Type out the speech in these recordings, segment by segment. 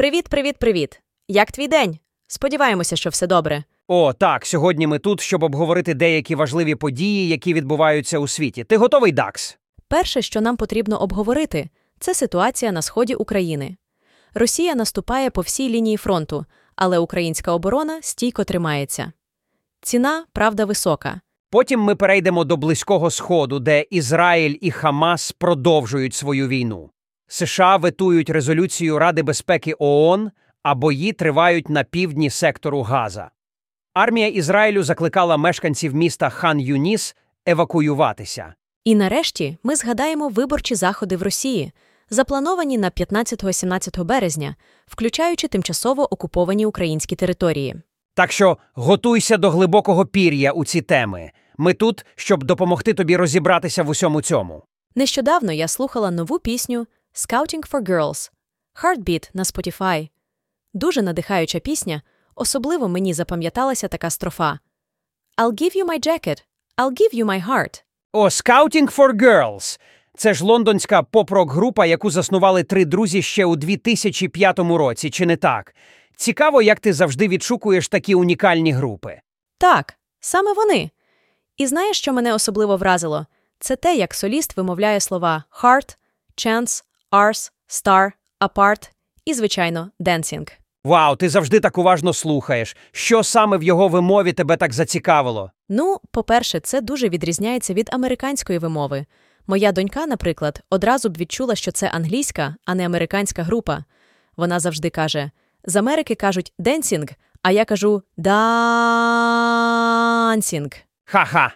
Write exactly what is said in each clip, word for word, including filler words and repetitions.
Привіт-привіт-привіт! Як твій день? Сподіваємося, що все добре. О, так, сьогодні ми тут, щоб обговорити деякі важливі події, які відбуваються у світі. Ти готовий, Дакс? Перше, що нам потрібно обговорити, це ситуація на сході України. Росія наступає по всій лінії фронту, але українська оборона стійко тримається. Ціна, правда, висока. Потім ми перейдемо до Близького Сходу, де Ізраїль і Хамас продовжують свою війну. США ветують резолюцію Ради безпеки ООН, а бої тривають на півдні сектору Газа. Армія Ізраїлю закликала мешканців міста Хан-Юніс евакуюватися. І нарешті ми згадаємо виборчі заходи в Росії, заплановані на п'ятнадцятого-сімнадцятого березня, включаючи тимчасово окуповані українські території. Так що готуйся до глибокого пір'я у ці теми. Ми тут, щоб допомогти тобі розібратися в усьому цьому. Нещодавно я слухала нову пісню «Scouting for Girls» «Heartbeat» на Spotify. Дуже надихаюча пісня, особливо мені запам'яталася така строфа. «I'll give you my jacket, I'll give you my heart». О, «Scouting for Girls» – це ж лондонська поп-рок-група, яку заснували три друзі ще у дві тисячі п'ятому році, чи не так? Цікаво, як ти завжди відшукуєш такі унікальні групи. Так, саме вони. І знаєш, що мене особливо вразило? Це те, як соліст вимовляє слова «heart», «chance», «ars», «star», «apart» і, звичайно, «dancing». Вау, ти завжди так уважно слухаєш. Що саме в його вимові тебе так зацікавило? Ну, по-перше, це дуже відрізняється від американської вимови. Моя донька, наприклад, одразу б відчула, що це англійська, а не американська група. Вона завжди каже: з Америки кажуть «денсінг», а я кажу «дансінг». Ха-ха!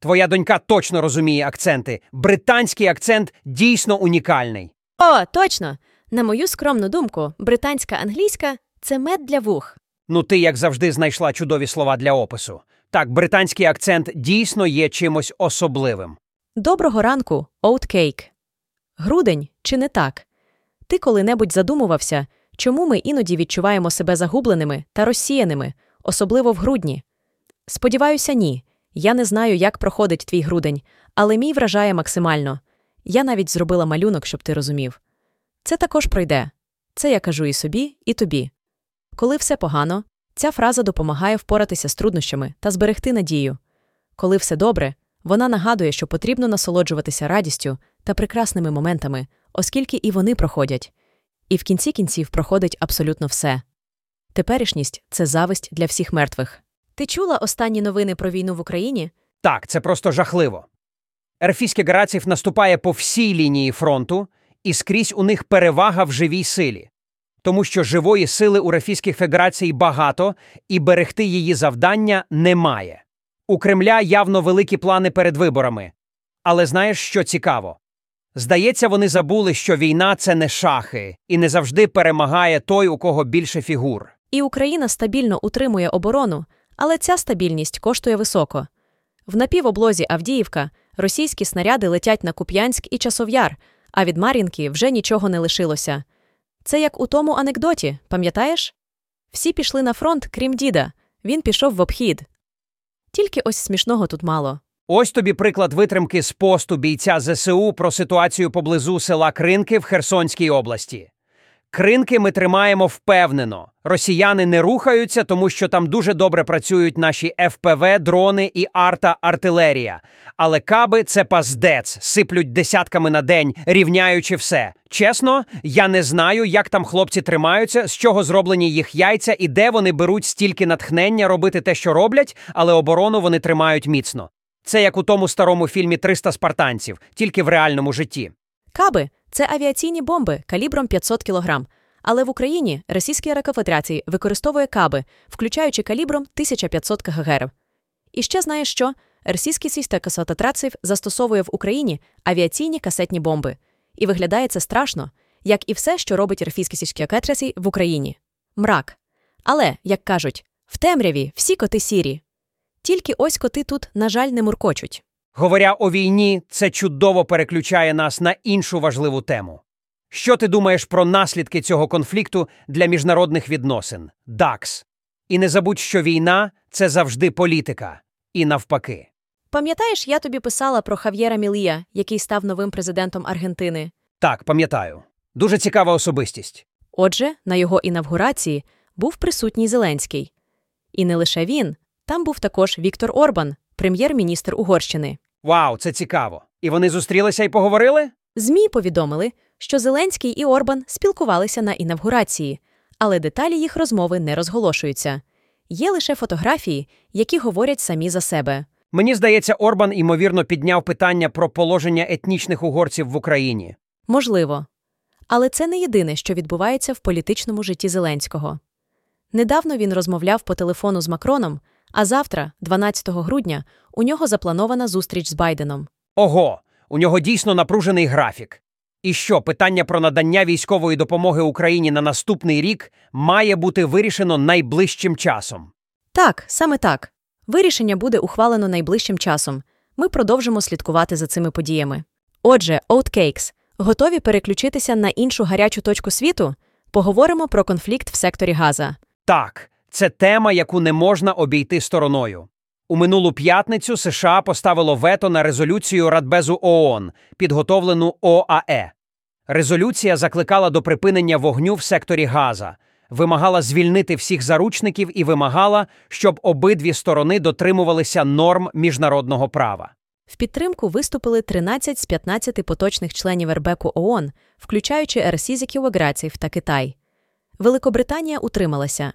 Твоя донька точно розуміє акценти. Британський акцент дійсно унікальний. О, точно! На мою скромну думку, британська англійська – це мед для вух. Ну ти, як завжди, знайшла чудові слова для опису. Так, британський акцент дійсно є чимось особливим. Доброго ранку, Oatcake. Грудень, чи не так? Ти коли-небудь задумувався, чому ми іноді відчуваємо себе загубленими та розсіяними, особливо в грудні? Сподіваюся, ні. Я не знаю, як проходить твій грудень, але мій вражає максимально. Я навіть зробила малюнок, щоб ти розумів. Це також пройде. Це я кажу і собі, і тобі. Коли все погано, ця фраза допомагає впоратися з труднощами та зберегти надію. Коли все добре, вона нагадує, що потрібно насолоджуватися радістю та прекрасними моментами, оскільки і вони проходять. І в кінці кінців проходить абсолютно все. Теперішність – це зависть для всіх мертвих. Ти чула останні новини про війну в Україні? Так, це просто жахливо. РФ гараців наступає по всій лінії фронту, і скрізь у них перевага в живій силі. Тому що живої сили у Російській Федерації багато, і берегти її завдання немає. У Кремля явно великі плани перед виборами. Але знаєш, що цікаво? Здається, вони забули, що війна – це не шахи, і не завжди перемагає той, у кого більше фігур. І Україна стабільно утримує оборону, але ця стабільність коштує високо. В напівоблозі Авдіївка російські снаряди летять на Куп'янськ і Часов'яр, а від Мар'їнки вже нічого не лишилося. Це як у тому анекдоті, пам'ятаєш? Всі пішли на фронт, крім діда. Він пішов в обхід. Тільки ось смішного тут мало. Ось тобі приклад витримки з посту бійця зе се у про ситуацію поблизу села Кринки в Херсонській області. Кринки ми тримаємо впевнено. Росіяни не рухаються, тому що там дуже добре працюють наші еф пе ве, дрони і арта-артилерія. Але каби – це паздец, сиплють десятками на день, рівняючи все. Чесно, я не знаю, як там хлопці тримаються, з чого зроблені їх яйця і де вони беруть стільки натхнення робити те, що роблять, але оборону вони тримають міцно. Це як у тому старому фільмі «триста спартанців», тільки в реальному житті. Каби – це авіаційні бомби калібром п'ятсот кілограм. Але в Україні російські ракефедерації використовує каби, включаючи калібром тисяча п'ятсот кілограм. І ще знаєш що? Російський система касататраців застосовує в Україні авіаційні касетні бомби. І виглядає це страшно, як і все, що робить російські сільські катрації в Україні. Мрак. Але, як кажуть, в темряві всі коти сірі. Тільки ось коти тут, на жаль, не муркочуть. Говоря о війні, це чудово переключає нас на іншу важливу тему. Що ти думаєш про наслідки цього конфлікту для міжнародних відносин? Дакс. І не забудь, що війна – це завжди політика. І навпаки. Пам'ятаєш, я тобі писала про Хав'єра Мілія, який став новим президентом Аргентини? Так, пам'ятаю. Дуже цікава особистість. Отже, на його інавгурації був присутній Зеленський. І не лише він, там був також Віктор Орбан, прем'єр-міністр Угорщини. Вау, це цікаво. І вони зустрілися і поговорили? ЗМІ повідомили, що Зеленський і Орбан спілкувалися на інавгурації, але деталі їх розмови не розголошуються. Є лише фотографії, які говорять самі за себе. Мені здається, Орбан, ймовірно, підняв питання про положення етнічних угорців в Україні. Можливо. Але це не єдине, що відбувається в політичному житті Зеленського. Недавно він розмовляв по телефону з Макроном, а завтра, дванадцятого грудня, у нього запланована зустріч з Байденом. Ого! У нього дійсно напружений графік. І що, питання про надання військової допомоги Україні на наступний рік має бути вирішено найближчим часом? Так, саме так. Вирішення буде ухвалено найближчим часом. Ми продовжимо слідкувати за цими подіями. Отже, Oatcakes, готові переключитися на іншу гарячу точку світу? Поговоримо про конфлікт в секторі Газа. Так, це тема, яку не можна обійти стороною. У минулу п'ятницю США поставило вето на резолюцію Радбезу ООН, підготовлену ОАЕ. Резолюція закликала до припинення вогню в секторі Газа, вимагала звільнити всіх заручників і вимагала, щоб обидві сторони дотримувалися норм міжнародного права. В підтримку виступили тринадцять з п'ятнадцяти поточних членів Ербеку ООН, включаючи Ерсізіків, Аграців та Китай. Великобританія утрималася.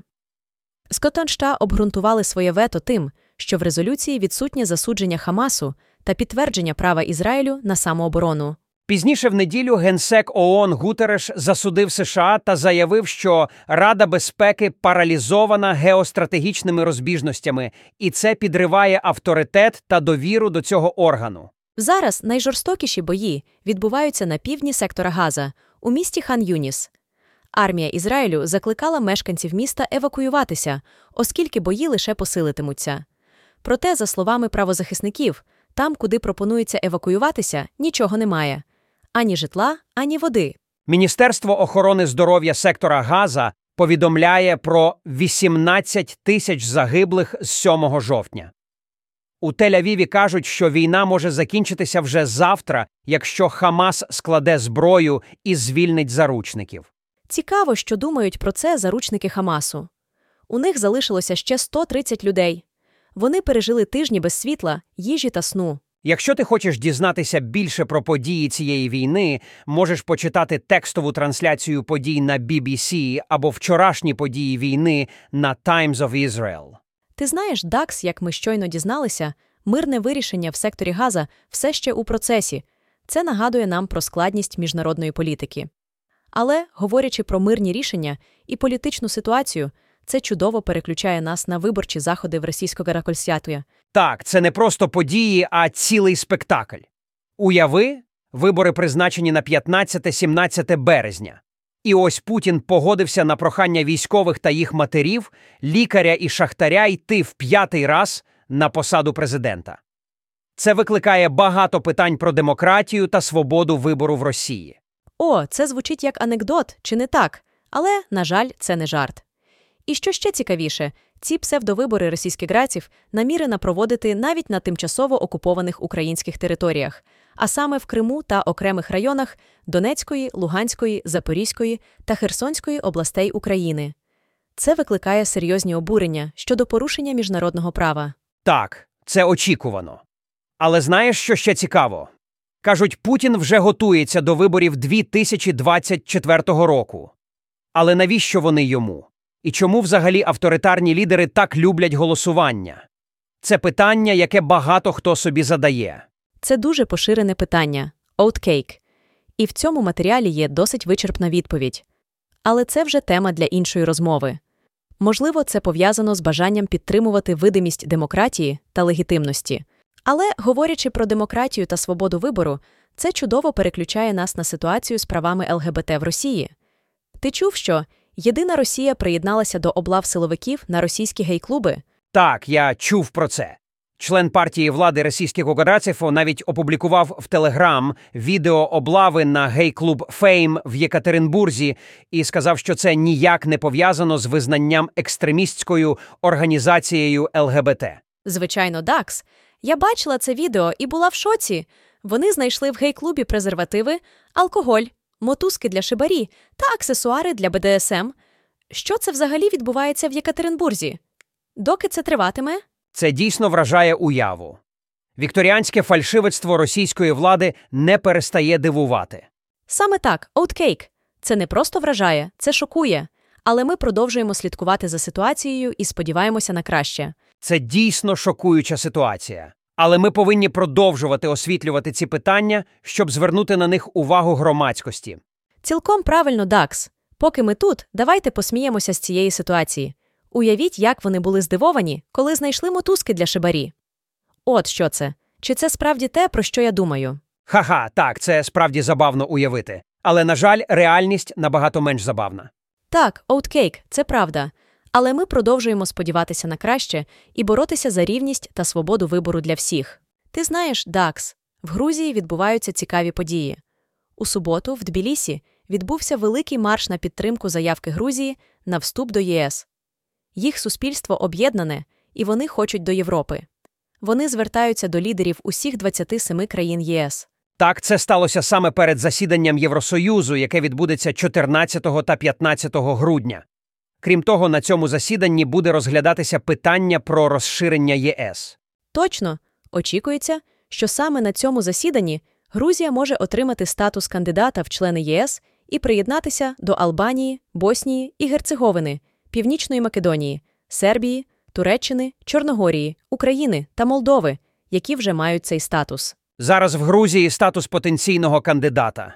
Скотоншта обґрунтували своє вето тим, що в резолюції відсутнє засудження Хамасу та підтвердження права Ізраїлю на самооборону. Пізніше в неділю генсек ООН Гутереш засудив США та заявив, що Рада безпеки паралізована геостратегічними розбіжностями, і це підриває авторитет та довіру до цього органу. Зараз найжорстокіші бої відбуваються на півдні сектора Газа, у місті Хан-Юніс. Армія Ізраїлю закликала мешканців міста евакуюватися, оскільки бої лише посилитимуться. Проте, за словами правозахисників, там, куди пропонується евакуюватися, нічого немає. Ані житла, ані води. Міністерство охорони здоров'я сектора Газа повідомляє про вісімнадцять тисяч загиблих з сьомого жовтня. У Тель-Авіві кажуть, що війна може закінчитися вже завтра, якщо Хамас складе зброю і звільнить заручників. Цікаво, що думають про це заручники Хамасу. У них залишилося ще сто тридцять людей. Вони пережили тижні без світла, їжі та сну. Якщо ти хочеш дізнатися більше про події цієї війни, можеш почитати текстову трансляцію подій на бі бі сі або вчорашні події війни на Times of Israel. Ти знаєш, Dax, як ми щойно дізналися, мирне вирішення в секторі Газа все ще у процесі. Це нагадує нам про складність міжнародної політики. Але, говорячи про мирні рішення і політичну ситуацію, це чудово переключає нас на виборчі заходи в російського ракольсятуя. Так, це не просто події, а цілий спектакль. Уяви, вибори призначені на п'ятнадцяте-сімнадцяте березня. І ось Путін погодився на прохання військових та їх матерів, лікаря і шахтаря йти в п'ятий раз на посаду президента. Це викликає багато питань про демократію та свободу вибору в Росії. О, це звучить як анекдот, чи не так? Але, на жаль, це не жарт. І що ще цікавіше, ці псевдовибори російських граців намірено проводити навіть на тимчасово окупованих українських територіях, а саме в Криму та окремих районах Донецької, Луганської, Запорізької та Херсонської областей України. Це викликає серйозні обурення щодо порушення міжнародного права. Так, це очікувано. Але знаєш, що ще цікаво? Кажуть, Путін вже готується до виборів дві тисячі двадцять четвертого року. Але навіщо вони йому? І чому взагалі авторитарні лідери так люблять голосування? Це питання, яке багато хто собі задає. Це дуже поширене питання – Oatcake. І в цьому матеріалі є досить вичерпна відповідь. Але це вже тема для іншої розмови. Можливо, це пов'язано з бажанням підтримувати видимість демократії та легітимності. Але, говорячи про демократію та свободу вибору, це чудово переключає нас на ситуацію з правами ел ге бе те в Росії. Ти чув, що Єдина Росія приєдналася до облав силовиків на російські гей-клуби? Так, я чув про це. Член партії влади російських угорців навіть опублікував в Телеграм відео облави на гей-клуб «Фейм» в Єкатеринбурзі і сказав, що це ніяк не пов'язано з визнанням екстремістською організацією ел ге бе те. Звичайно, Dax. Я бачила це відео і була в шоці. Вони знайшли в гей-клубі презервативи, алкоголь, мотузки для шибарі та аксесуари для Бе Де Ес Ем. Що це взагалі відбувається в Єкатеринбурзі? Доки це триватиме? Це дійсно вражає уяву. Вікторіанське фальшивицтво російської влади не перестає дивувати. Саме так, Oatcake. Це не просто вражає, це шокує. Але ми продовжуємо слідкувати за ситуацією і сподіваємося на краще. Це дійсно шокуюча ситуація. Але ми повинні продовжувати освітлювати ці питання, щоб звернути на них увагу громадськості. Цілком правильно, Дакс. Поки ми тут, давайте посміємося з цієї ситуації. Уявіть, як вони були здивовані, коли знайшли мотузки для шибарі. От що це. Чи це справді те, про що я думаю? Ха-ха, так, це справді забавно уявити. Але, на жаль, реальність набагато менш забавна. Так, Oatcake, це правда. Але ми продовжуємо сподіватися на краще і боротися за рівність та свободу вибору для всіх. Ти знаєш, Дакс, в Грузії відбуваються цікаві події. У суботу в Тбілісі відбувся великий марш на підтримку заявки Грузії на вступ до Є Ес. Їх суспільство об'єднане, і вони хочуть до Європи. Вони звертаються до лідерів усіх двадцяти семи країн Є Ес. Так, це сталося саме перед засіданням Євросоюзу, яке відбудеться чотирнадцятого та п'ятнадцятого грудня. Крім того, на цьому засіданні буде розглядатися питання про розширення Є Ес. Точно. Очікується, що саме на цьому засіданні Грузія може отримати статус кандидата в члени Є Ес і приєднатися до Албанії, Боснії і Герцеговини, Північної Македонії, Сербії, Туреччини, Чорногорії, України та Молдови, які вже мають цей статус. Зараз в Грузії статус потенційного кандидата.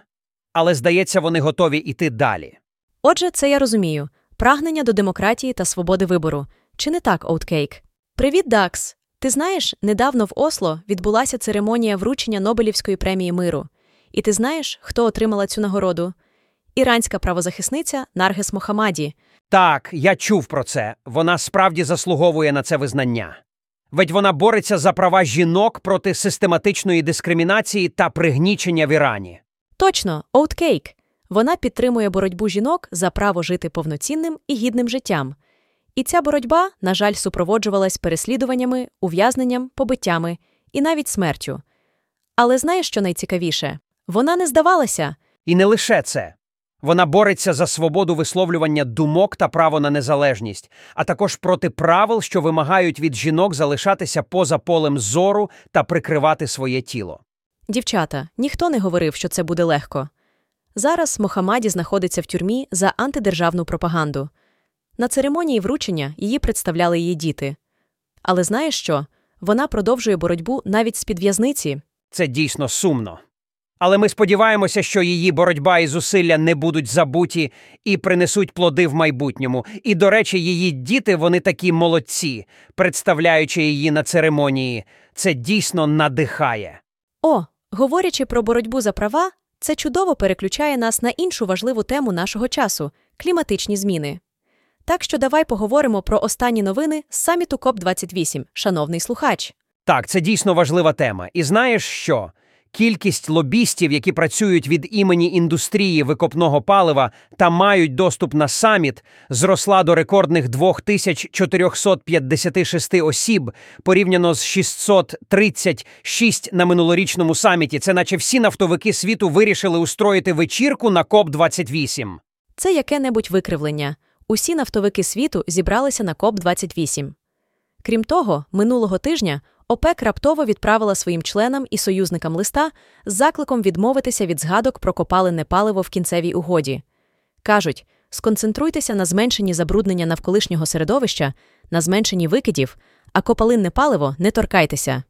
Але, здається, вони готові йти далі. Отже, це я розумію. Прагнення до демократії та свободи вибору. Чи не так, Oatcake? Привіт, Дакс! Ти знаєш, недавно в Осло відбулася церемонія вручення Нобелівської премії миру. І ти знаєш, хто отримала цю нагороду? Іранська правозахисниця Наргес Мохаммаді. Так, я чув про це. Вона справді заслуговує на це визнання. Ведь вона бореться за права жінок проти систематичної дискримінації та пригнічення в Ірані. Точно, Oatcake. Вона підтримує боротьбу жінок за право жити повноцінним і гідним життям. І ця боротьба, на жаль, супроводжувалась переслідуваннями, ув'язненням, побиттями і навіть смертю. Але знаєш, що найцікавіше? Вона не здавалася. І не лише це. Вона бореться за свободу висловлювання думок та право на незалежність, а також проти правил, що вимагають від жінок залишатися поза полем зору та прикривати своє тіло. Дівчата, ніхто не говорив, що це буде легко. Зараз Мохаммаді знаходиться в тюрмі за антидержавну пропаганду. На церемонії вручення її представляли її діти. Але знаєш що? Вона продовжує боротьбу навіть з-під в'язниці. Це дійсно сумно. Але ми сподіваємося, що її боротьба і зусилля не будуть забуті і принесуть плоди в майбутньому. І, до речі, її діти, вони такі молодці, представляючи її на церемонії. Це дійсно надихає. О, говорячи про боротьбу за права, це чудово переключає нас на іншу важливу тему нашого часу – кліматичні зміни. Так що давай поговоримо про останні новини з саміту Коп двадцять вісім, шановний слухач. Так, це дійсно важлива тема. І знаєш що? Кількість лобістів, які працюють від імені індустрії викопного палива та мають доступ на саміт, зросла до рекордних дві тисячі чотириста п'ятдесят шість осіб, порівняно з шістсот тридцять шість на минулорічному саміті. Це наче всі нафтовики світу вирішили устроїти вечірку на Коп двадцять вісім. Це яке-небудь викривлення. Усі нафтовики світу зібралися на Коп двадцять вісім. Крім того, минулого тижня ОПЕК раптово відправила своїм членам і союзникам листа з закликом відмовитися від згадок про копалене паливо в кінцевій угоді. Кажуть, сконцентруйтеся на зменшенні забруднення навколишнього середовища, на зменшенні викидів, а копалинне паливо не торкайтеся.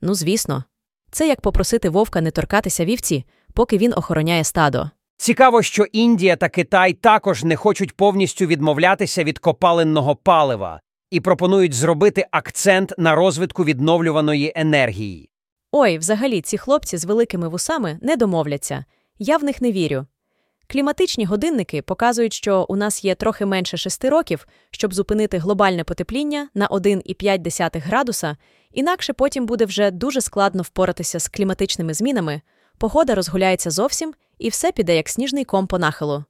Ну, звісно. Це як попросити вовка не торкатися вівці, поки він охороняє стадо. Цікаво, що Індія та Китай також не хочуть повністю відмовлятися від копалинного палива і пропонують зробити акцент на розвитку відновлюваної енергії. Ой, взагалі, ці хлопці з великими вусами не домовляться. Я в них не вірю. Кліматичні годинники показують, що у нас є трохи менше шести років, щоб зупинити глобальне потепління на один цілих п'ять десятих градуса, інакше потім буде вже дуже складно впоратися з кліматичними змінами, погода розгуляється зовсім, і все піде як сніжний ком по нахилу.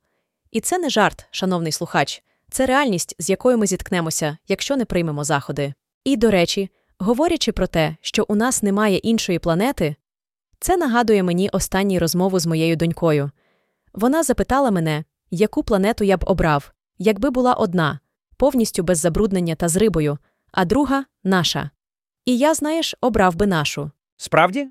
І це не жарт, шановний слухач. Це реальність, з якою ми зіткнемося, якщо не приймемо заходи. І, до речі, говорячи про те, що у нас немає іншої планети, це нагадує мені останню розмову з моєю донькою. Вона запитала мене, яку планету я б обрав, якби була одна, повністю без забруднення та з рибою, а друга – наша. І я, знаєш, обрав би нашу. Справді?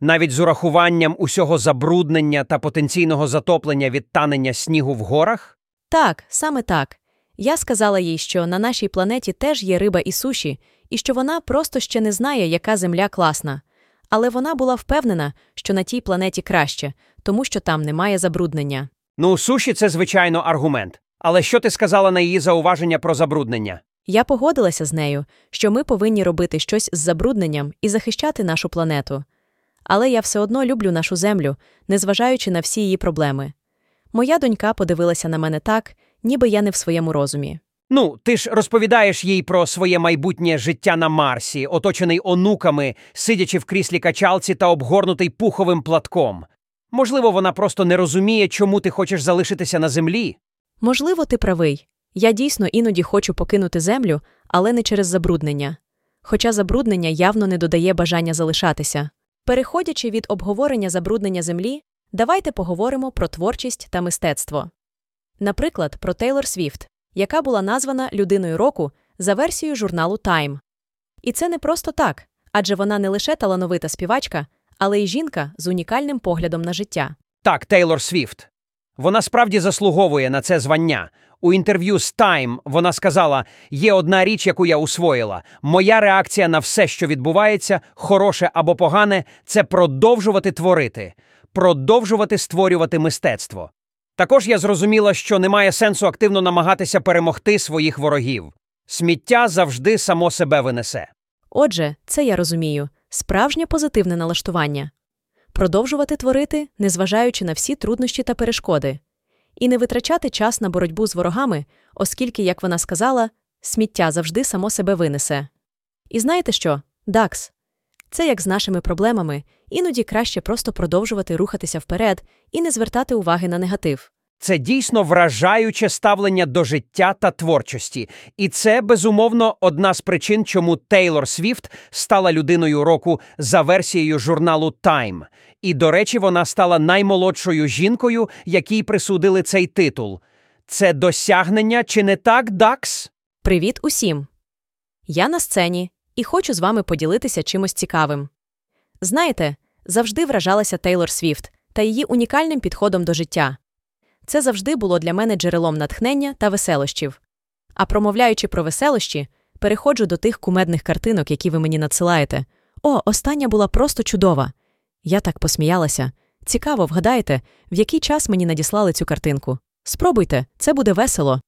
Навіть з урахуванням усього забруднення та потенційного затоплення від танення снігу в горах? Так, саме так. Я сказала їй, що на нашій планеті теж є риба і суші, і що вона просто ще не знає, яка земля класна. Але вона була впевнена, що на тій планеті краще, тому що там немає забруднення. Ну, суші – це, звичайно, аргумент. Але що ти сказала на її зауваження про забруднення? Я погодилася з нею, що ми повинні робити щось з забрудненням і захищати нашу планету. Але я все одно люблю нашу землю, незважаючи на всі її проблеми. Моя донька подивилася на мене так, ніби я не в своєму розумі. Ну, ти ж розповідаєш їй про своє майбутнє життя на Марсі, оточений онуками, сидячи в кріслі-качалці та обгорнутий пуховим платком. Можливо, вона просто не розуміє, чому ти хочеш залишитися на землі? Можливо, ти правий. Я дійсно іноді хочу покинути землю, але не через забруднення. Хоча забруднення явно не додає бажання залишатися. Переходячи від обговорення забруднення землі, давайте поговоримо про творчість та мистецтво. Наприклад, про Тейлор Свіфт, яка була названа «Людиною року» за версією журналу «Тайм». І це не просто так, адже вона не лише талановита співачка, але й жінка з унікальним поглядом на життя. Так, Тейлор Свіфт. Вона справді заслуговує на це звання. У інтерв'ю з «Тайм» вона сказала: «Є одна річ, яку я усвоїла. Моя реакція на все, що відбувається, хороше або погане, це продовжувати творити, продовжувати створювати мистецтво. Також я зрозуміла, що немає сенсу активно намагатися перемогти своїх ворогів. Сміття завжди само себе винесе». Отже, це я розумію. Справжнє позитивне налаштування. Продовжувати творити, незважаючи на всі труднощі та перешкоди. І не витрачати час на боротьбу з ворогами, оскільки, як вона сказала, сміття завжди само себе винесе. І знаєте що, Дакс? Це як з нашими проблемами, іноді краще просто продовжувати рухатися вперед і не звертати уваги на негатив. Це дійсно вражаюче ставлення до життя та творчості. І це, безумовно, одна з причин, чому Тейлор Свіфт стала людиною року за версією журналу «Тайм». І, до речі, вона стала наймолодшою жінкою, якій присудили цей титул. Це досягнення, чи не так, Дакс? Привіт усім! Я на сцені і хочу з вами поділитися чимось цікавим. Знаєте, завжди вражалася Тейлор Свіфт та її унікальним підходом до життя. Це завжди було для мене джерелом натхнення та веселощів. А промовляючи про веселощі, переходжу до тих кумедних картинок, які ви мені надсилаєте. О, остання була просто чудова! Я так посміялася. Цікаво, вгадайте, в який час мені надіслали цю картинку? Спробуйте, це буде весело.